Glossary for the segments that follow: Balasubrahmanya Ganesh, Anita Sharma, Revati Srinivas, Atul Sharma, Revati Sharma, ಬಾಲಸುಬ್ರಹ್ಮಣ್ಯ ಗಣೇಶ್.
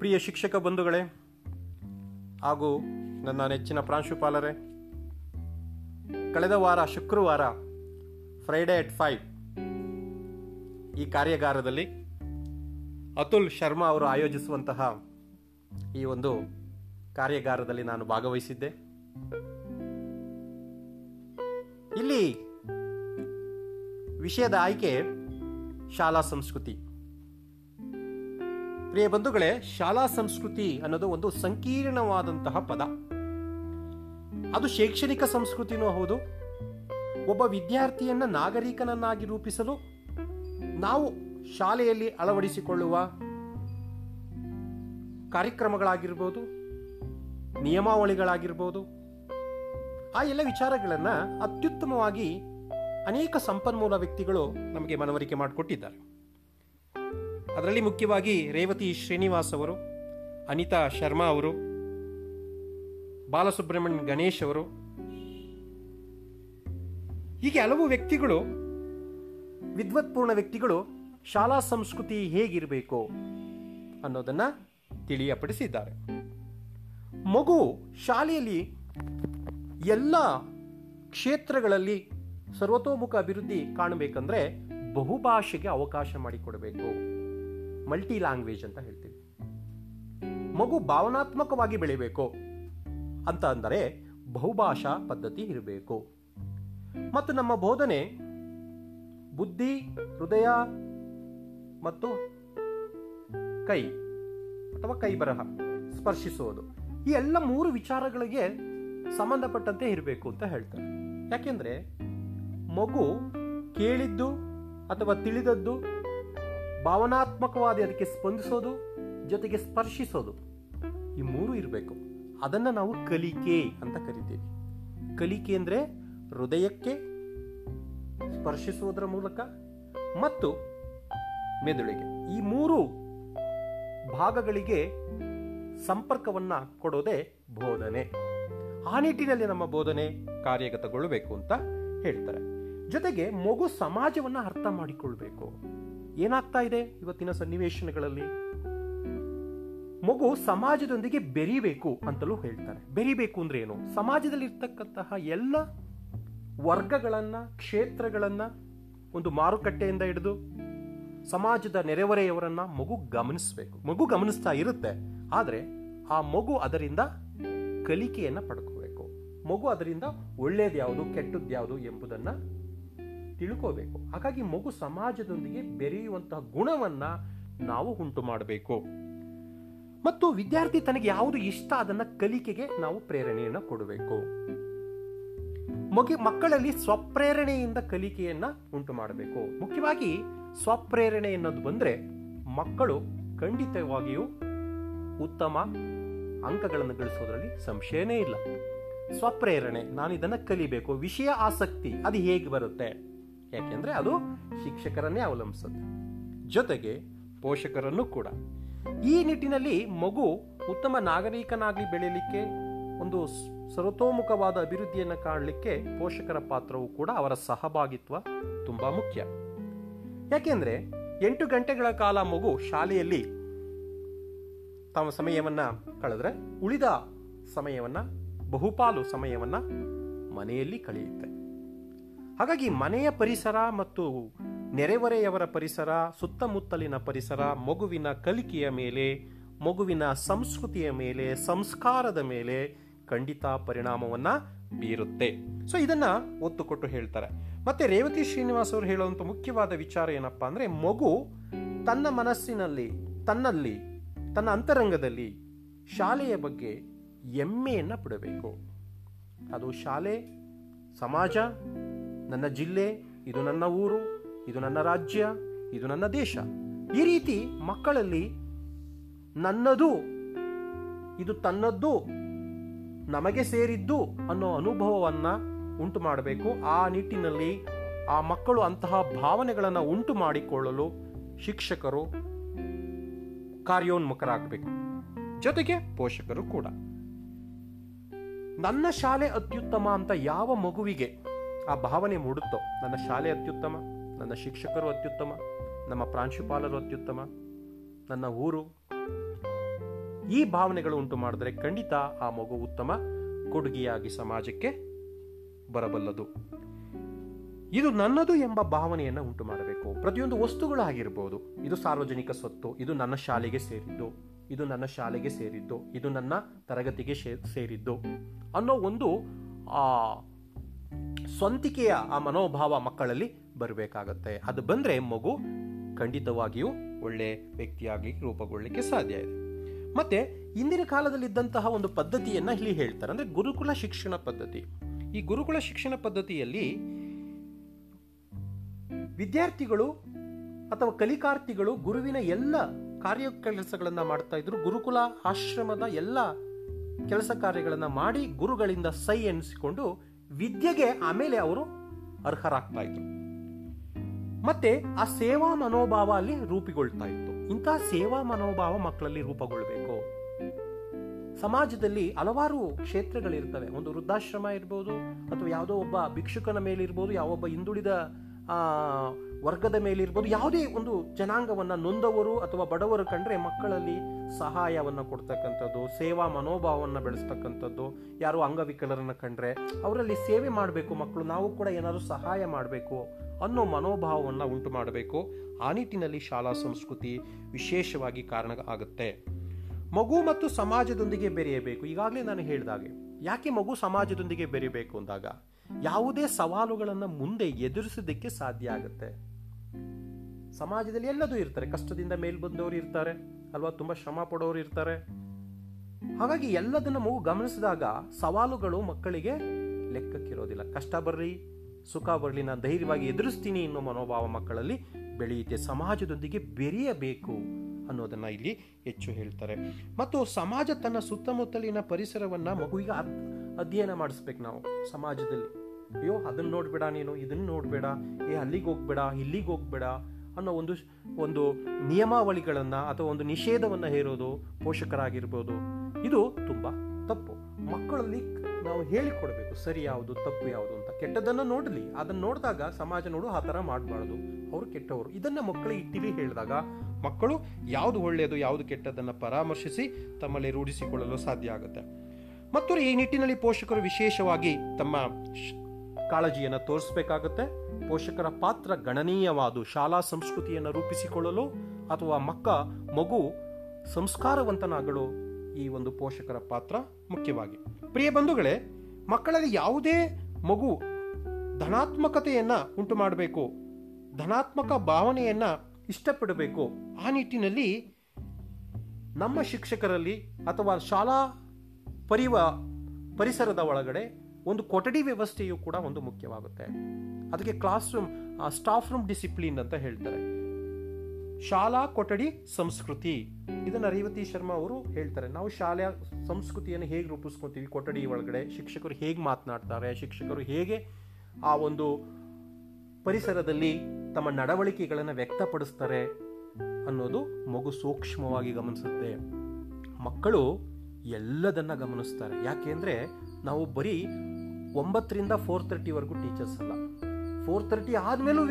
ಪ್ರಿಯ ಶಿಕ್ಷಕ ಬಂಧುಗಳೇ ಹಾಗೂ ನನ್ನ ನೆಚ್ಚಿನ ಪ್ರಾಂಶುಪಾಲರೇ, ಕಳೆದ ವಾರ ಶುಕ್ರವಾರ ಫ್ರೈಡೆ ಅಟ್ 5 ಈ ಕಾರ್ಯಾಗಾರದಲ್ಲಿ ಅತುಲ್ ಶರ್ಮಾ ಅವರು ಆಯೋಜಿಸುವಂತಹ ಈ ಒಂದು ಕಾರ್ಯಾಗಾರದಲ್ಲಿ ನಾನು ಭಾಗವಹಿಸಿದ್ದೆ. ಇಲ್ಲಿ ವಿಷಯದ ಆಯ್ಕೆ ಶಾಲಾ ಸಂಸ್ಕೃತಿ. ಪ್ರಿಯ ಬಂಧುಗಳೇ, ಶಾಲಾ ಸಂಸ್ಕೃತಿ ಅನ್ನೋದು ಒಂದು ಸಂಕೀರ್ಣವಾದಂತಹ ಪದ. ಅದು ಶೈಕ್ಷಣಿಕ ಸಂಸ್ಕೃತಿನೂ ಹೌದು. ಒಬ್ಬ ವಿದ್ಯಾರ್ಥಿಯನ್ನ ನಾಗರಿಕನನ್ನಾಗಿ ರೂಪಿಸಲು ನಾವು ಶಾಲೆಯಲ್ಲಿ ಅಳವಡಿಸಿಕೊಳ್ಳುವ ಕಾರ್ಯಕ್ರಮಗಳಾಗಿರ್ಬೋದು, ನಿಯಮಾವಳಿಗಳಾಗಿರ್ಬೋದು, ಆ ಎಲ್ಲ ವಿಚಾರಗಳನ್ನು ಅತ್ಯುತ್ತಮವಾಗಿ ಅನೇಕ ಸಂಪನ್ಮೂಲ ವ್ಯಕ್ತಿಗಳು ನಮಗೆ ಮನವರಿಕೆ ಮಾಡಿಕೊಟ್ಟಿದ್ದಾರೆ. ಅದರಲ್ಲಿ ಮುಖ್ಯವಾಗಿ ರೇವತಿ ಶ್ರೀನಿವಾಸ್ ಅವರು, ಅನಿತಾ ಶರ್ಮಾ ಅವರು, ಬಾಲಸುಬ್ರಹ್ಮಣ್ಯ ಗಣೇಶ್ ಅವರು, ಹೀಗೆ ಹಲವು ವ್ಯಕ್ತಿಗಳು, ವಿದ್ವತ್ಪೂರ್ಣ ವ್ಯಕ್ತಿಗಳು ಶಾಲಾ ಸಂಸ್ಕೃತಿ ಹೇಗಿರಬೇಕು ಅನ್ನೋದನ್ನು ತಿಳಿಯಪಡಿಸಿದ್ದಾರೆ. ಮಗು ಶಾಲೆಯಲ್ಲಿ ಎಲ್ಲ ಕ್ಷೇತ್ರಗಳಲ್ಲಿ ಸರ್ವತೋಮುಖ ಅಭಿವೃದ್ಧಿ ಕಾಣಬೇಕಂದ್ರೆ ಬಹುಭಾಷೆಗೆ ಅವಕಾಶ ಮಾಡಿಕೊಡಬೇಕು. ಮಲ್ಟಿ ಲ್ಯಾಂಗ್ವೇಜ್ ಅಂತ ಹೇಳ್ತೀವಿ. ಮಗು ಭಾವನಾತ್ಮಕವಾಗಿ ಬೆಳಿಬೇಕು ಅಂತ ಅಂದರೆ ಬಹುಭಾಷಾ ಪದ್ಧತಿ ಇರಬೇಕು. ಮತ್ತು ನಮ್ಮ ಬೋಧನೆ ಬುದ್ಧಿ, ಹೃದಯ ಮತ್ತು ಕೈ ಅಥವಾ ಕೈ ಬರಹ, ಸ್ಪರ್ಶಿಸುವುದು, ಈ ಎಲ್ಲ ಮೂರು ವಿಚಾರಗಳಿಗೆ ಸಂಬಂಧಪಟ್ಟಂತೆ ಇರಬೇಕು ಅಂತ ಹೇಳ್ತಾರೆ. ಯಾಕೆಂದರೆ ಮಗು ಕೇಳಿದ್ದು ಅಥವಾ ತಿಳಿದದ್ದು ಭಾವನಾತ್ಮಕವಾದ ಅದಕ್ಕೆ ಸ್ಪಂದಿಸೋದು, ಜೊತೆಗೆ ಸ್ಪರ್ಶಿಸೋದು, ಈ ಮೂರು ಇರಬೇಕು. ಅದನ್ನು ನಾವು ಕಲಿಕೆ ಅಂತ ಕರಿತೀವಿ. ಕಲಿಕೆ ಅಂದರೆ ಹೃದಯಕ್ಕೆ ಸ್ಪರ್ಶಿಸುವುದರ ಮೂಲಕ ಮತ್ತು ಮೆದುಳಿಗೆ, ಈ ಮೂರು ಭಾಗಗಳಿಗೆ ಸಂಪರ್ಕವನ್ನು ಕೊಡೋದೇ ಬೋಧನೆ. ಆ ನಿಟ್ಟಿನಲ್ಲಿ ನಮ್ಮ ಬೋಧನೆ ಕಾರ್ಯಗತಗೊಳ್ಳಬೇಕು ಅಂತ ಹೇಳ್ತಾರೆ. ಜೊತೆಗೆ ಮಗು ಸಮಾಜವನ್ನು ಅರ್ಥ ಮಾಡಿಕೊಳ್ಬೇಕು. ಏನಾಗ್ತಾ ಇದೆ ಇವತ್ತಿನ ಸನ್ನಿವೇಶಗಳಲ್ಲಿ? ಮಗು ಸಮಾಜದೊಂದಿಗೆ ಬೆರಿಬೇಕು ಅಂತಲೂ ಹೇಳ್ತಾರೆ. ಬೆರಿಬೇಕು ಅಂದ್ರೆ ಏನು? ಸಮಾಜದಲ್ಲಿರ್ತಕ್ಕಂತಹ ಎಲ್ಲ ವರ್ಗಗಳನ್ನು, ಕ್ಷೇತ್ರಗಳನ್ನು, ಒಂದು ಮಾರುಕಟ್ಟೆಯಿಂದ ಹಿಡಿದು ಸಮಾಜದ ನೆರೆಹೊರೆಯವರನ್ನು ಮಗು ಗಮನಿಸಬೇಕು. ಮಗು ಗಮನಿಸ್ತಾ ಇರುತ್ತೆ, ಆದರೆ ಆ ಮಗು ಅದರಿಂದ ಕಲಿಕೆಯನ್ನು ಪಡ್ಕೋಬೇಕು. ಮಗು ಅದರಿಂದ ಒಳ್ಳೇದು ಯಾವುದು, ಕೆಟ್ಟದ್ದು ಯಾವುದು ಎಂಬುದನ್ನು ತಿಳ್ಕೋಬೇಕು. ಹಾಗಾಗಿ ಮಗು ಸಮಾಜದೊಂದಿಗೆ ಬೆರೆಯುವಂತಹ ಗುಣವನ್ನು ನಾವು ಉಂಟು ಮಾಡಬೇಕು. ಮತ್ತು ವಿದ್ಯಾರ್ಥಿ ತನಗೆ ಯಾವುದು ಇಷ್ಟ ಅದನ್ನು ಕಲಿಕೆಗೆ ನಾವು ಪ್ರೇರಣೆಯನ್ನು ಕೊಡಬೇಕು. ಮಕ್ಕಳಲ್ಲಿ ಸ್ವಪ್ರೇರಣೆಯಿಂದ ಕಲಿಕೆಯನ್ನು ಉಂಟು ಮಾಡಬೇಕು. ಮುಖ್ಯವಾಗಿ ಸ್ವಪ್ರೇರಣೆ ಎನ್ನೋದು ಬಂದರೆ ಮಕ್ಕಳು ಖಂಡಿತವಾಗಿಯೂ ಉತ್ತಮ ಅಂಕಗಳನ್ನು ಗಳಿಸೋದ್ರಲ್ಲಿ ಸಂಶಯನೇ ಇಲ್ಲ. ಸ್ವಪ್ರೇರಣೆ, ನಾನು ಇದನ್ನು ಕಲಿಬೇಕು. ವಿಷಯ ಆಸಕ್ತಿ ಅದು ಹೇಗೆ ಬರುತ್ತೆ? ಯಾಕೆಂದರೆ ಅದು ಶಿಕ್ಷಕರನ್ನೇ ಅವಲಂಬಿಸುತ್ತೆ, ಜೊತೆಗೆ ಪೋಷಕರನ್ನು ಕೂಡ. ಈ ನಿಟ್ಟಿನಲ್ಲಿ ಮಗು ಉತ್ತಮ ನಾಗರಿಕನಾಗಿ ಬೆಳೆಯಲಿಕ್ಕೆ, ಒಂದು ಸರ್ವತೋಮುಖವಾದ ಅಭಿವೃದ್ಧಿಯನ್ನು ಕಾಣಲಿಕ್ಕೆ ಪೋಷಕರ ಪಾತ್ರವೂ ಕೂಡ, ಅವರ ಸಹಭಾಗಿತ್ವ ತುಂಬ ಮುಖ್ಯ. ಯಾಕೆಂದರೆ 8 ಗಂಟೆಗಳ ಕಾಲ ಮಗು ಶಾಲೆಯಲ್ಲಿ ತಮ್ಮ ಸಮಯವನ್ನು ಕಳೆದರೆ ಉಳಿದ ಸಮಯವನ್ನು, ಬಹುಪಾಲು ಸಮಯವನ್ನು ಮನೆಯಲ್ಲಿ ಕಳೆಯುತ್ತೆ. ಹಾಗಾಗಿ ಮನೆಯ ಪರಿಸರ ಮತ್ತು ನೆರೆಹೊರೆಯವರ ಪರಿಸರ, ಸುತ್ತಮುತ್ತಲಿನ ಪರಿಸರ ಮಗುವಿನ ಕಲಿಕೆಯ ಮೇಲೆ, ಮಗುವಿನ ಸಂಸ್ಕೃತಿಯ ಮೇಲೆ, ಸಂಸ್ಕಾರದ ಮೇಲೆ ಖಂಡಿತ ಪರಿಣಾಮವನ್ನು ಬೀರುತ್ತೆ. ಸೊ ಇದನ್ನು ಒತ್ತು ಕೊಟ್ಟು ಹೇಳ್ತಾರೆ. ಮತ್ತೆ ರೇವತಿ ಶ್ರೀನಿವಾಸ್ ಅವರು ಹೇಳುವಂಥ ಮುಖ್ಯವಾದ ವಿಚಾರ ಏನಪ್ಪ ಅಂದರೆ, ಮಗು ತನ್ನ ಮನಸ್ಸಿನಲ್ಲಿ, ತನ್ನಲ್ಲಿ, ತನ್ನ ಅಂತರಂಗದಲ್ಲಿ ಶಾಲೆಯ ಬಗ್ಗೆ ಹೆಮ್ಮೆಯನ್ನು ಬಿಡಬೇಕು. ಅದು ಶಾಲೆ, ಸಮಾಜ, ನನ್ನ ಜಿಲ್ಲೆ, ಇದು ನನ್ನ ಊರು, ಇದು ನನ್ನ ರಾಜ್ಯ, ಇದು ನನ್ನ ದೇಶ, ಈ ರೀತಿ ಮಕ್ಕಳಲ್ಲಿ ನನ್ನದು, ಇದು ತನ್ನದ್ದು, ನಮಗೆ ಸೇರಿದ್ದು ಅನ್ನೋ ಅನುಭವವನ್ನು ಉಂಟು ಮಾಡಬೇಕು. ಆ ನಿಟ್ಟಿನಲ್ಲಿ ಆ ಮಕ್ಕಳು ಅಂತಹ ಭಾವನೆಗಳನ್ನು ಉಂಟು ಮಾಡಿಕೊಳ್ಳಲು ಶಿಕ್ಷಕರು ಕಾರ್ಯೋನ್ಮುಖರಾಗಬೇಕು, ಜೊತೆಗೆ ಪೋಷಕರು ಕೂಡ. ನನ್ನ ಶಾಲೆ ಅತ್ಯುತ್ತಮ ಅಂತ ಯಾವ ಮಗುವಿಗೆ ಆ ಭಾವನೆ ಮೂಡುತ್ತೋ, ನನ್ನ ಶಾಲೆ ಅತ್ಯುತ್ತಮ, ನನ್ನ ಶಿಕ್ಷಕರು ಅತ್ಯುತ್ತಮ, ನಮ್ಮ ಪ್ರಾಂಶುಪಾಲರು ಅತ್ಯುತ್ತಮ, ನನ್ನ ಊರು, ಈ ಭಾವನೆಗಳು ಉಂಟು ಮಾಡಿದ್ರೆ ಖಂಡಿತ ಆ ಮಗು ಉತ್ತಮ ಕೊಡುಗೆಯಾಗಿ ಸಮಾಜಕ್ಕೆ ಬರಬಲ್ಲದು. ಇದು ನನ್ನದು ಎಂಬ ಭಾವನೆಯನ್ನು ಉಂಟು ಮಾಡಬೇಕು. ಪ್ರತಿಯೊಂದು ವಸ್ತುಗಳಾಗಿರ್ಬೋದು, ಇದು ಸಾರ್ವಜನಿಕ ಸ್ವತ್ತು, ಇದು ನನ್ನ ಶಾಲೆಗೆ ಸೇರಿದ್ದು, ಇದು ನನ್ನ ಶಾಲೆಗೆ ಸೇರಿದ್ದು, ಇದು ನನ್ನ ತರಗತಿಗೆ ಸೇರಿದ್ದು ಅನ್ನೋ ಒಂದು ಸ್ವಂತಿಕೆಯ ಆ ಮನೋಭಾವ ಮಕ್ಕಳಲ್ಲಿ ಬರಬೇಕಾಗತ್ತೆ. ಅದು ಬಂದರೆ ಮಗು ಖಂಡಿತವಾಗಿಯೂ ಒಳ್ಳೆ ವ್ಯಕ್ತಿಯಾಗಿ ರೂಪುಗೊಳ್ಳಲಿಕ್ಕೆ ಸಾಧ್ಯ ಇದೆ. ಮತ್ತೆ ಇಂದಿನ ಕಾಲದಲ್ಲಿದ್ದಂತಹ ಒಂದು ಪದ್ಧತಿಯನ್ನು ಇಲ್ಲಿ ಹೇಳ್ತಾರೆ, ಅಂದರೆ ಗುರುಕುಲ ಶಿಕ್ಷಣ ಪದ್ಧತಿ. ಈ ಗುರುಕುಲ ಶಿಕ್ಷಣ ಪದ್ಧತಿಯಲ್ಲಿ ವಿದ್ಯಾರ್ಥಿಗಳು ಅಥವಾ ಕಲಿಕಾರ್ಥಿಗಳು ಗುರುವಿನ ಎಲ್ಲ ಕಾರ್ಯ ಕೆಲಸಗಳನ್ನು ಮಾಡ್ತಾ ಇದ್ರು. ಗುರುಕುಲ ಆಶ್ರಮದ ಎಲ್ಲ ಕೆಲಸ ಕಾರ್ಯಗಳನ್ನು ಮಾಡಿ ಗುರುಗಳಿಂದ ಸೈ ಎನಿಸಿಕೊಂಡು ವಿದ್ಯೆಗೆ ಆಮೇಲೆ ಅವರು ಅರ್ಹರಾಗ್ತಾ ಇದ್ರು. ಮತ್ತೆ ಆ ಸೇವಾ ಮನೋಭಾವ ಅಲ್ಲಿ ರೂಪುಗೊಳ್ತಾ ಇತ್ತು. ಇಂತಹ ಸೇವಾ ಮನೋಭಾವ ಮಕ್ಕಳಲ್ಲಿ ರೂಪುಗೊಳ್ಬೇಕು. ಸಮಾಜದಲ್ಲಿ ಹಲವಾರು ಕ್ಷೇತ್ರಗಳಿರ್ತವೆ. ಒಂದು ವೃದ್ಧಾಶ್ರಮ ಇರ್ಬೋದು, ಅಥವಾ ಯಾವುದೋ ಒಬ್ಬ ಭಿಕ್ಷುಕನ ಮೇಲಿರ್ಬೋದು, ಯಾವೊಬ್ಬ ಹಿಂದುಳಿದ ವರ್ಗದ ಮೇಲಿರ್ಬೋದು, ಯಾವುದೇ ಒಂದು ಜನಾಂಗವನ್ನು ನೊಂದವರು ಅಥವಾ ಬಡವರು ಕಂಡ್ರೆ ಮಕ್ಕಳಲ್ಲಿ ಸಹಾಯವನ್ನು ಕೊಡ್ತಕ್ಕಂಥದ್ದು, ಸೇವಾ ಮನೋಭಾವವನ್ನು ಬೆಳೆಸ್ತಕ್ಕಂಥದ್ದು. ಯಾರು ಅಂಗವಿಕಲರನ್ನು ಕಂಡ್ರೆ ಅವರಲ್ಲಿ ಸೇವೆ ಮಾಡಬೇಕು ಮಕ್ಕಳು, ನಾವು ಕೂಡ ಏನಾದರೂ ಸಹಾಯ ಮಾಡಬೇಕು ಅನ್ನೋ ಮನೋಭಾವವನ್ನು ಉಂಟು ಮಾಡಬೇಕು. ಆ ನಿಟ್ಟಿನಲ್ಲಿ ಶಾಲಾ ಸಂಸ್ಕೃತಿ ವಿಶೇಷವಾಗಿ ಕಾರಣ ಆಗುತ್ತೆ. ಮಗು ಮತ್ತು ಸಮಾಜದೊಂದಿಗೆ ಬೆರೆಯಬೇಕು. ಈಗಾಗಲೇ ನಾನು ಹೇಳಿದಾಗೆ, ಯಾಕೆ ಮಗು ಸಮಾಜದೊಂದಿಗೆ ಬೆರೆಯಬೇಕು ಅಂದಾಗ ಯಾವುದೇ ಸವಾಲುಗಳನ್ನು ಮುಂದೆ ಎದುರಿಸೋದಕ್ಕೆ ಸಾಧ್ಯ ಆಗುತ್ತೆ. ಸಮಾಜದಲ್ಲಿ ಎಲ್ಲದೂ ಇರ್ತಾರೆ, ಕಷ್ಟದಿಂದ ಮೇಲ್ ಬಂದವರು ಇರ್ತಾರೆ ಅಲ್ವಾ, ತುಂಬ ಶ್ರಮ ಪಡೋರು ಇರ್ತಾರೆ. ಹಾಗಾಗಿ ಎಲ್ಲದನ್ನ ಮಗು ಗಮನಿಸಿದಾಗ ಸವಾಲುಗಳು ಮಕ್ಕಳಿಗೆ ಲೆಕ್ಕಕ್ಕಿರೋದಿಲ್ಲ. ಕಷ್ಟ ಬರ್ರಿ ಸುಖ ಬರಲಿ ನಾನು ಧೈರ್ಯವಾಗಿ ಎದುರಿಸ್ತೀನಿ ಅನ್ನೋ ಮನೋಭಾವ ಮಕ್ಕಳಲ್ಲಿ ಬೆಳೆಯುತ್ತೆ. ಸಮಾಜದೊಂದಿಗೆ ಬೆರೆಯಬೇಕು ಅನ್ನೋದನ್ನು ಇಲ್ಲಿ ಹೆಚ್ಚು ಹೇಳ್ತಾರೆ. ಮತ್ತು ಸಮಾಜ ತನ್ನ ಸುತ್ತಮುತ್ತಲಿನ ಪರಿಸರವನ್ನು ಮಗುವಿಗೆ ಅಧ್ಯಯನ ಮಾಡಿಸ್ಬೇಕು. ನಾವು ಸಮಾಜದಲ್ಲಿ ಅಯ್ಯೋ ಅದನ್ನು ನೋಡಬೇಡ, ನೀನು ಇದನ್ನು ನೋಡಬೇಡ, ಏ ಅಲ್ಲಿಗೆ ಹೋಗ್ಬೇಡ, ಇಲ್ಲಿಗೆ ಹೋಗ್ಬೇಡ ಅನ್ನೋ ಒಂದು ಒಂದು ನಿಯಮಾವಳಿಗಳನ್ನು ಅಥವಾ ಒಂದು ನಿಷೇಧವನ್ನು ಹೇರೋದು ಪೋಷಕರಾಗಿರ್ಬೋದು, ಇದು ತುಂಬ ತಪ್ಪು. ಮಕ್ಕಳಲ್ಲಿ ನಾವು ಹೇಳಿಕೊಡ್ಬೇಕು ಸರಿ ಯಾವುದು ತಪ್ಪು ಯಾವುದು ಅಂತ. ಕೆಟ್ಟದನ್ನು ನೋಡಲಿ, ಅದನ್ನು ನೋಡಿದಾಗ ಸಮಾಜ ನೋಡು ಆ ಥರ ಮಾಡಬಾರ್ದು, ಅವರು ಕೆಟ್ಟವರು. ಇದನ್ನು ಮಕ್ಕಳಿಗೆ ತಿಳಿ ಹೇಳಿದಾಗ ಮಕ್ಕಳು ಯಾವುದು ಒಳ್ಳೆಯದು ಯಾವುದು ಕೆಟ್ಟದನ್ನು ಪರಾಮರ್ಶಿಸಿ ತಮ್ಮಲ್ಲಿ ರೂಢಿಸಿಕೊಳ್ಳಲು ಸಾಧ್ಯ ಆಗುತ್ತೆ. ಮತ್ತು ಈ ನಿಟ್ಟಿನಲ್ಲಿ ಪೋಷಕರು ವಿಶೇಷವಾಗಿ ತಮ್ಮ ಕಾಳಜಿಯನ್ನು ತೋರಿಸಬೇಕಾಗುತ್ತೆ. ಪೋಷಕರ ಪಾತ್ರ ಗಣನೀಯವಾದ ಶಾಲಾ ಸಂಸ್ಕೃತಿಯನ್ನು ರೂಪಿಸಿಕೊಳ್ಳಲು ಅಥವಾ ಮಗು ಸಂಸ್ಕಾರವಂತನಾಗಲು ಈ ಒಂದು ಪೋಷಕರ ಪಾತ್ರ ಮುಖ್ಯವಾಗಿ. ಪ್ರಿಯ ಬಂಧುಗಳೇ, ಮಕ್ಕಳಲ್ಲಿ ಯಾವುದೇ ಮಗು ಧನಾತ್ಮಕತೆಯನ್ನು ಉಂಟು ಮಾಡಬೇಕು, ಧನಾತ್ಮಕ ಭಾವನೆಯನ್ನು ಇಷ್ಟಪಡಬೇಕು. ಆ ನಿಟ್ಟಿನಲ್ಲಿ ನಮ್ಮ ಶಿಕ್ಷಕರಲ್ಲಿ ಅಥವಾ ಶಾಲಾ ಪರಿಸರದ ಒಳಗಡೆ ಒಂದು ಕೊಠಡಿ ವ್ಯವಸ್ಥೆಯು ಕೂಡ ಒಂದು ಮುಖ್ಯವಾಗುತ್ತೆ. ಅದಕ್ಕೆ class room, staff room discipline ಅಂತ ಹೇಳ್ತಾರೆ. ಶಾಲಾ ಕೊಠಡಿ ಸಂಸ್ಕೃತಿ, ಇದನ್ನು ರೇವತಿ ಶರ್ಮಾ ಅವರು ಹೇಳ್ತಾರೆ. ನಾವು ಶಾಲೆಯ ಸಂಸ್ಕೃತಿಯನ್ನು ಹೇಗೆ ರೂಪಿಸ್ಕೊತೀವಿ, ಕೊಠಡಿ ಒಳಗಡೆ ಶಿಕ್ಷಕರು ಹೇಗೆ ಮಾತನಾಡ್ತಾರೆ, ಶಿಕ್ಷಕರು ಹೇಗೆ ಆ ಒಂದು ಪರಿಸರದಲ್ಲಿ ತಮ್ಮ ನಡವಳಿಕೆಗಳನ್ನು ವ್ಯಕ್ತಪಡಿಸ್ತಾರೆ ಅನ್ನೋದು ಮಗು ಸೂಕ್ಷ್ಮವಾಗಿ ಗಮನಿಸುತ್ತೆ. ಮಕ್ಕಳು ಎಲ್ಲದನ್ನು ಗಮನಿಸ್ತಾರೆ. ಯಾಕೆಂದರೆ ನಾವು ಬರೀ 9 to 4:30 ಟೀಚರ್ಸ್ ಅಲ್ಲ, 4:30 ಆದಮೇಲೂ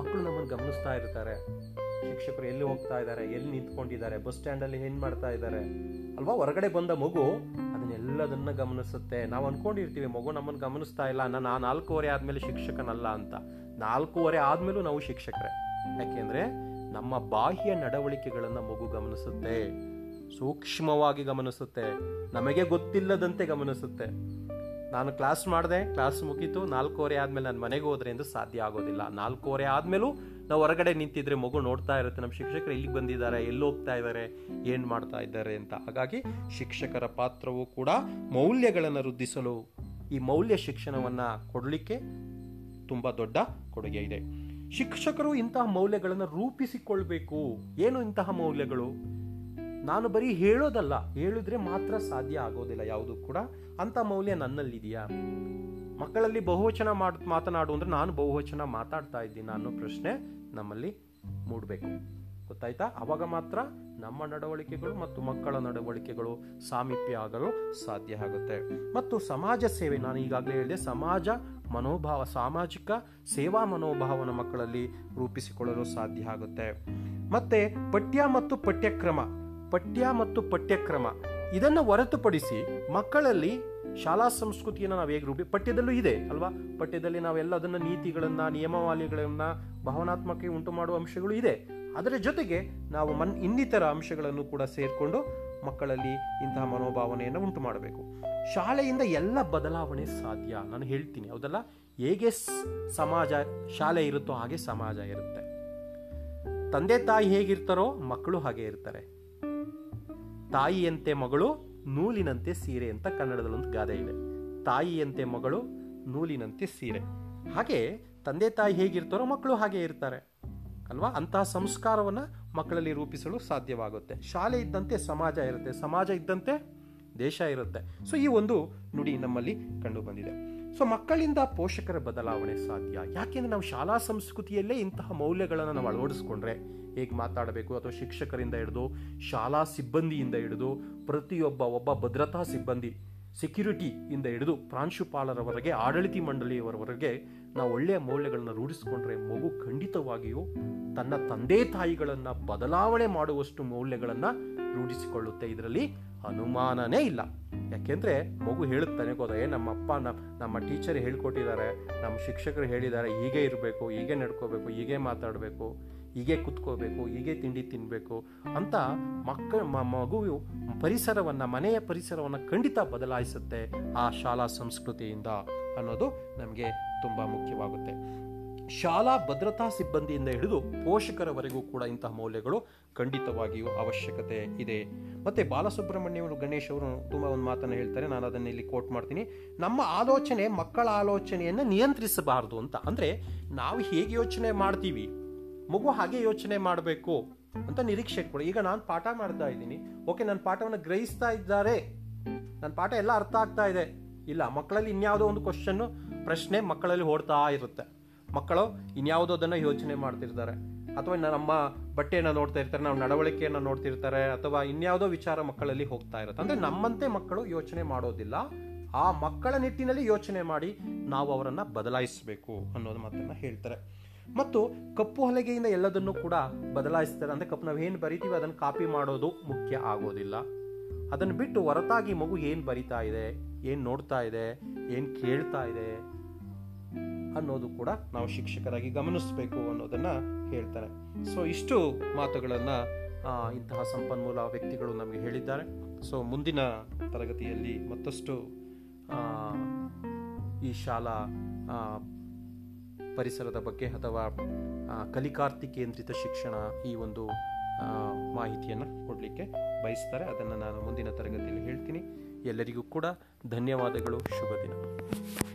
ಮಕ್ಕಳು ನಮ್ಮನ್ನು ಗಮನಿಸ್ತಾ ಇರ್ತಾರೆ. ಶಿಕ್ಷಕರು ಎಲ್ಲಿ ಹೋಗ್ತಾ ಇದ್ದಾರೆ, ಎಲ್ಲಿ ನಿಂತ್ಕೊಂಡಿದ್ದಾರೆ, ಬಸ್ ಸ್ಟ್ಯಾಂಡಲ್ಲಿ ಏನು ಮಾಡ್ತಾ ಇದ್ದಾರೆ ಅಲ್ವಾ, ಹೊರಗಡೆ ಬಂದ ಮಗು ಅದನ್ನೆಲ್ಲದನ್ನು ಗಮನಿಸುತ್ತೆ. ನಾವು ಅಂದ್ಕೊಂಡಿರ್ತೀವಿ ಮಗು ನಮ್ಮನ್ನು ಗಮನಿಸ್ತಾ ಇಲ್ಲ, ನಾನು 4:30 ಆದಮೇಲೆ ಶಿಕ್ಷಕನಲ್ಲ ಅಂತ. 4:30 ಆದಮೇಲೂ ನಾವು ಶಿಕ್ಷಕರೇ, ಯಾಕೆಂದರೆ ನಮ್ಮ ಬಾಹ್ಯ ನಡವಳಿಕೆಗಳನ್ನು ಮಗು ಗಮನಿಸುತ್ತೆ, ಸೂಕ್ಷ್ಮವಾಗಿ ಗಮನಿಸುತ್ತೆ, ನಮಗೆ ಗೊತ್ತಿಲ್ಲದಂತೆ ಗಮನಿಸುತ್ತೆ. ನಾನು ಕ್ಲಾಸ್ ಮಾಡಿದೆ, ಕ್ಲಾಸ್ ಮುಗೀತು, 4:30 ಆದಮೇಲೆ ನಾನು ಮನೆಗೆ ಹೋದ್ರೆ ಎಂದು ಸಾಧ್ಯ ಆಗೋದಿಲ್ಲ. 4:30 ಆದಮೇಲೂ ನಾವು ಹೊರಗಡೆ ನಿಂತಿದ್ರೆ ಮಗು ನೋಡ್ತಾ ಇರುತ್ತೆ, ನಮ್ಮ ಶಿಕ್ಷಕರು ಇಲ್ಲಿಗೆ ಬಂದಿದ್ದಾರೆ, ಎಲ್ಲಿ ಹೋಗ್ತಾ ಇದ್ದಾರೆ, ಏನು ಮಾಡ್ತಾ ಇದ್ದಾರೆ ಅಂತ. ಹಾಗಾಗಿ ಶಿಕ್ಷಕರ ಪಾತ್ರವೂ ಕೂಡ ಮೌಲ್ಯಗಳನ್ನು ವೃದ್ಧಿಸಲು, ಈ ಮೌಲ್ಯ ಶಿಕ್ಷಣವನ್ನು ಕೊಡಲಿಕ್ಕೆ ತುಂಬ ದೊಡ್ಡ ಕೊಡುಗೆ ಇದೆ. ಶಿಕ್ಷಕರು ಇಂತಹ ಮೌಲ್ಯಗಳನ್ನು ರೂಪಿಸಿಕೊಳ್ಬೇಕು. ಏನು ಇಂತಹ ಮೌಲ್ಯಗಳು? ನಾನು ಬರೀ ಹೇಳೋದಲ್ಲ, ಹೇಳಿದ್ರೆ ಮಾತ್ರ ಸಾಧ್ಯ ಆಗೋದಿಲ್ಲ ಯಾವುದೂ ಕೂಡ. ಅಂಥ ಮೌಲ್ಯ ನನ್ನಲ್ಲಿದೆಯಾ? ಮಕ್ಕಳಲ್ಲಿ ಬಹುವಚನ ಮಾತನಾಡು ಅಂದರೆ ನಾನು ಬಹುವಚನ ಮಾತಾಡ್ತಾ ಇದ್ದೀನಿ ಅನ್ನೋ ಪ್ರಶ್ನೆ ನಮ್ಮಲ್ಲಿ ಮೂಡಬೇಕು. ಗೊತ್ತಾಯ್ತಾ? ಆವಾಗ ಮಾತ್ರ ನಮ್ಮ ನಡವಳಿಕೆಗಳು ಮತ್ತು ಮಕ್ಕಳ ನಡವಳಿಕೆಗಳು ಸಾಮೀಪ್ಯ ಆಗಲು ಸಾಧ್ಯ ಆಗುತ್ತೆ. ಮತ್ತು ಸಮಾಜ ಸೇವೆ, ನಾನು ಈಗಾಗಲೇ ಹೇಳಿದೆ, ಸಮಾಜ ಮನೋಭಾವ, ಸಾಮಾಜಿಕ ಸೇವಾ ಮನೋಭಾವನ ಮಕ್ಕಳಲ್ಲಿ ರೂಪಿಸಿಕೊಳ್ಳಲು ಸಾಧ್ಯ ಆಗುತ್ತೆ. ಮತ್ತು ಪಠ್ಯ ಮತ್ತು ಪಠ್ಯಕ್ರಮ, ಪಠ್ಯ ಮತ್ತು ಪಠ್ಯಕ್ರಮ ಇದನ್ನು ಹೊರತುಪಡಿಸಿ ಮಕ್ಕಳಲ್ಲಿ ಶಾಲಾ ಸಂಸ್ಕೃತಿಯನ್ನು ನಾವು ಹೇಗೆ ಪಠ್ಯದಲ್ಲೂ ಇದೆ ಅಲ್ವಾ, ಪಠ್ಯದಲ್ಲಿ ನಾವೆಲ್ಲ ಅದನ್ನು ನೀತಿಗಳನ್ನು ನಿಯಮಾವಳಿಗಳನ್ನು ಭಾವನಾತ್ಮಕ ಉಂಟು ಮಾಡುವ ಅಂಶಗಳು ಇದೆ. ಅದರ ಜೊತೆಗೆ ನಾವು ಇನ್ನಿತರ ಅಂಶಗಳನ್ನು ಕೂಡ ಸೇರಿಕೊಂಡು ಮಕ್ಕಳಲ್ಲಿ ಇಂತಹ ಮನೋಭಾವನೆಯನ್ನು ಉಂಟು ಮಾಡಬೇಕು. ಶಾಲೆಯಿಂದ ಎಲ್ಲ ಬದಲಾವಣೆ ಸಾಧ್ಯ, ನಾನು ಹೇಳ್ತೀನಿ ಹೌದಲ್ಲ, ಹೇಗೆ ಸಮಾಜ ಶಾಲೆ ಇರುತ್ತೋ ಹಾಗೆ ಸಮಾಜ ಇರುತ್ತೆ. ತಂದೆ ತಾಯಿ ಹೇಗಿರ್ತಾರೋ ಮಕ್ಕಳು ಹಾಗೆ ಇರ್ತಾರೆ. ತಾಯಿಯಂತೆ ಮಗಳು ನೂಲಿನಂತೆ ಸೀರೆ ಅಂತ ಕನ್ನಡದಲ್ಲೊಂದು ಗಾದೆ ಇದೆ. ತಾಯಿಯಂತೆ ಮಗಳು ನೂಲಿನಂತೆ ಸೀರೆ. ಹಾಗೆ ತಂದೆ ತಾಯಿ ಹೇಗಿರ್ತಾರೋ ಮಕ್ಕಳು ಹಾಗೆ ಇರ್ತಾರೆ ಅಲ್ವಾ. ಅಂತಹ ಸಂಸ್ಕಾರವನ್ನು ಮಕ್ಕಳಲ್ಲಿ ರೂಪಿಸಲು ಸಾಧ್ಯವಾಗುತ್ತೆ. ಶಾಲೆ ಇದ್ದಂತೆ ಸಮಾಜ ಇರುತ್ತೆ, ಸಮಾಜ ಇದ್ದಂತೆ ದೇಶ ಇರುತ್ತೆ. ಸೊ ಈ ಒಂದು ನುಡಿ ನಮ್ಮಲ್ಲಿ ಕಂಡು ಬಂದಿದೆ. ಸೊ ಮಕ್ಕಳಿಂದ ಪೋಷಕರ ಬದಲಾವಣೆ ಸಾಧ್ಯ. ಯಾಕೆಂದರೆ ನಾವು ಶಾಲಾ ಸಂಸ್ಕೃತಿಯಲ್ಲೇ ಇಂತಹ ಮೌಲ್ಯಗಳನ್ನು ನಾವು ಅಳವಡಿಸ್ಕೊಂಡ್ರೆ, ಹೇಗೆ ಮಾತಾಡಬೇಕು ಅಥವಾ ಶಿಕ್ಷಕರಿಂದ ಹಿಡಿದು ಶಾಲಾ ಸಿಬ್ಬಂದಿಯಿಂದ ಹಿಡಿದು ಪ್ರತಿಯೊಬ್ಬ ಭದ್ರತಾ ಸಿಬ್ಬಂದಿ ಸೆಕ್ಯೂರಿಟಿಯಿಂದ ಹಿಡಿದು ಪ್ರಾಂಶುಪಾಲರವರೆಗೆ ಆಡಳಿತ ಮಂಡಳಿಯವರವರೆಗೆ ನಾವು ಒಳ್ಳೆಯ ಮೌಲ್ಯಗಳನ್ನು ರೂಢಿಸ್ಕೊಂಡ್ರೆ ಮಗು ಖಂಡಿತವಾಗಿಯೂ ತನ್ನ ತಂದೆ ತಾಯಿಗಳನ್ನು ಬದಲಾವಣೆ ಮಾಡುವಷ್ಟು ಮೌಲ್ಯಗಳನ್ನು ರೂಢಿಸಿಕೊಳ್ಳುತ್ತೆ. ಇದರಲ್ಲಿ ಅನುಮಾನನೇ ಇಲ್ಲ. ಯಾಕೆಂದರೆ ಮಗು ಹೇಳುತ್ತಾನೆ ಗೊತ್ತಾಗೆ, ನಮ್ಮಪ್ಪ ನಮ್ಮ ಟೀಚರ್ ಹೇಳ್ಕೊಟ್ಟಿದ್ದಾರೆ, ನಮ್ಮ ಶಿಕ್ಷಕರು ಹೇಳಿದ್ದಾರೆ, ಹೀಗೆ ಇರಬೇಕು, ಹೀಗೆ ನಡ್ಕೋಬೇಕು, ಹೀಗೆ ಮಾತಾಡಬೇಕು, ಹೀಗೆ ಕುತ್ಕೋಬೇಕು, ಹೀಗೆ ತಿಂಡಿ ತಿನ್ನಬೇಕು ಅಂತ ಮಗುವು ಪರಿಸರವನ್ನು, ಮನೆಯ ಪರಿಸರವನ್ನು ಖಂಡಿತ ಬದಲಾಯಿಸುತ್ತೆ ಆ ಶಾಲಾ ಸಂಸ್ಕೃತಿಯಿಂದ ಅನ್ನೋದು ನಮಗೆ ತುಂಬ ಮುಖ್ಯವಾಗುತ್ತೆ. ಶಾಲಾ ಭದ್ರತಾ ಸಿಬ್ಬಂದಿಯಿಂದ ಹಿಡಿದು ಪೋಷಕರವರೆಗೂ ಕೂಡ ಇಂತಹ ಮೌಲ್ಯಗಳು ಖಂಡಿತವಾಗಿಯೂ ಅವಶ್ಯಕತೆ ಇದೆ. ಮತ್ತು ಬಾಲಸುಬ್ರಹ್ಮಣ್ಯವರು ಗಣೇಶ್ ಅವರು ತುಂಬ ಒಂದು ಮಾತನ್ನು ಹೇಳ್ತಾರೆ, ನಾನು ಅದನ್ನು ಇಲ್ಲಿ ಕೋಟ್ ಮಾಡ್ತೀನಿ. ನಮ್ಮ ಆಲೋಚನೆ ಮಕ್ಕಳ ಆಲೋಚನೆಯನ್ನು ನಿಯಂತ್ರಿಸಬಾರದು ಅಂತ. ಅಂದರೆ ನಾವು ಹೇಗೆ ಯೋಚನೆ ಮಾಡ್ತೀವಿ ಮಗು ಹಾಗೆ ಯೋಚನೆ ಮಾಡಬೇಕು ಅಂತ ನಿರೀಕ್ಷೆ ಇಟ್ಕೊಳ್ಳಿ. ಈಗ ನಾನು ಪಾಠ ಮಾಡ್ತಾ ಇದ್ದೀನಿ, ಓಕೆ, ನನ್ನ ಪಾಠವನ್ನು ಗ್ರಹಿಸ್ತಾ ಇದ್ದಾರೆ, ನನ್ನ ಪಾಠ ಎಲ್ಲ ಅರ್ಥ ಆಗ್ತಾ ಇದೆ, ಇಲ್ಲ ಮಕ್ಕಳಲ್ಲಿ ಇನ್ಯಾವುದೋ ಒಂದು ಕ್ವಶನ್ನು ಪ್ರಶ್ನೆ ಮಕ್ಕಳಲ್ಲಿ ಓಡ್ತಾ ಇರುತ್ತೆ, ಮಕ್ಕಳು ಇನ್ಯಾವುದೋದನ್ನು ಯೋಚನೆ ಮಾಡ್ತಿರ್ತಾರೆ, ಅಥವಾ ನಮ್ಮ ಬಟ್ಟೆಯನ್ನು ನೋಡ್ತಾ ಇರ್ತಾರೆ, ನಾವು ನಡವಳಿಕೆಯನ್ನು ನೋಡ್ತಿರ್ತಾರೆ, ಅಥವಾ ಇನ್ಯಾವುದೋ ವಿಚಾರ ಮಕ್ಕಳಲ್ಲಿ ಹೋಗ್ತಾ ಇರುತ್ತೆ. ಅಂದರೆ ನಮ್ಮಂತೆ ಮಕ್ಕಳು ಯೋಚನೆ ಮಾಡೋದಿಲ್ಲ, ಆ ಮಕ್ಕಳ ನಿಟ್ಟಿನಲ್ಲಿ ಯೋಚನೆ ಮಾಡಿ ನಾವು ಅವರನ್ನು ಬದಲಾಯಿಸಬೇಕು ಅನ್ನೋದು ಮಾತನ್ನು ಹೇಳ್ತಾರೆ. ಮತ್ತು ಕಪ್ಪು ಹಲಗೆಯಿಂದ ಎಲ್ಲದನ್ನು ಕೂಡ ಬದಲಾಯಿಸ್ತಾರೆ. ಅಂದರೆ ಕಪ್ಪು ನಾವು ಏನು ಬರಿತೀವಿ ಅದನ್ನು ಕಾಪಿ ಮಾಡೋದು ಮುಖ್ಯ ಆಗೋದಿಲ್ಲ. ಅದನ್ನು ಬಿಟ್ಟು ಹೊರತಾಗಿ ಮಗು ಏನು ಬರಿತಾ ಇದೆ, ಏನು ನೋಡ್ತಾ ಇದೆ, ಏನು ಕೇಳ್ತಾ ಇದೆ ಅನ್ನೋದು ಕೂಡ ನಾವು ಶಿಕ್ಷಕರಾಗಿ ಗಮನಿಸಬೇಕು ಅನ್ನೋದನ್ನು ಹೇಳ್ತಾರೆ. ಸೊ ಇಷ್ಟು ಮಾತುಗಳನ್ನು ಇಂತಹ ಸಂಪನ್ಮೂಲ ವ್ಯಕ್ತಿಗಳು ನಮಗೆ ಹೇಳಿದ್ದಾರೆ. ಸೊ ಮುಂದಿನ ತರಗತಿಯಲ್ಲಿ ಮತ್ತಷ್ಟು ಈ ಶಾಲಾ ಪರಿಸರದ ಬಗ್ಗೆ ಅಥವಾ ಕಲಿಕಾರ್ಥಿ ಕೇಂದ್ರಿತ ಶಿಕ್ಷಣ ಈ ಒಂದು ಮಾಹಿತಿಯನ್ನು ಕೊಡಲಿಕ್ಕೆ ಬಯಸ್ತಾರೆ. ಅದನ್ನು ನಾನು ಮುಂದಿನ ತರಗತಿಯಲ್ಲಿ ಹೇಳ್ತೀನಿ. ಎಲ್ಲರಿಗೂ ಕೂಡ ಧನ್ಯವಾದಗಳು. ಶುಭ ದಿನ.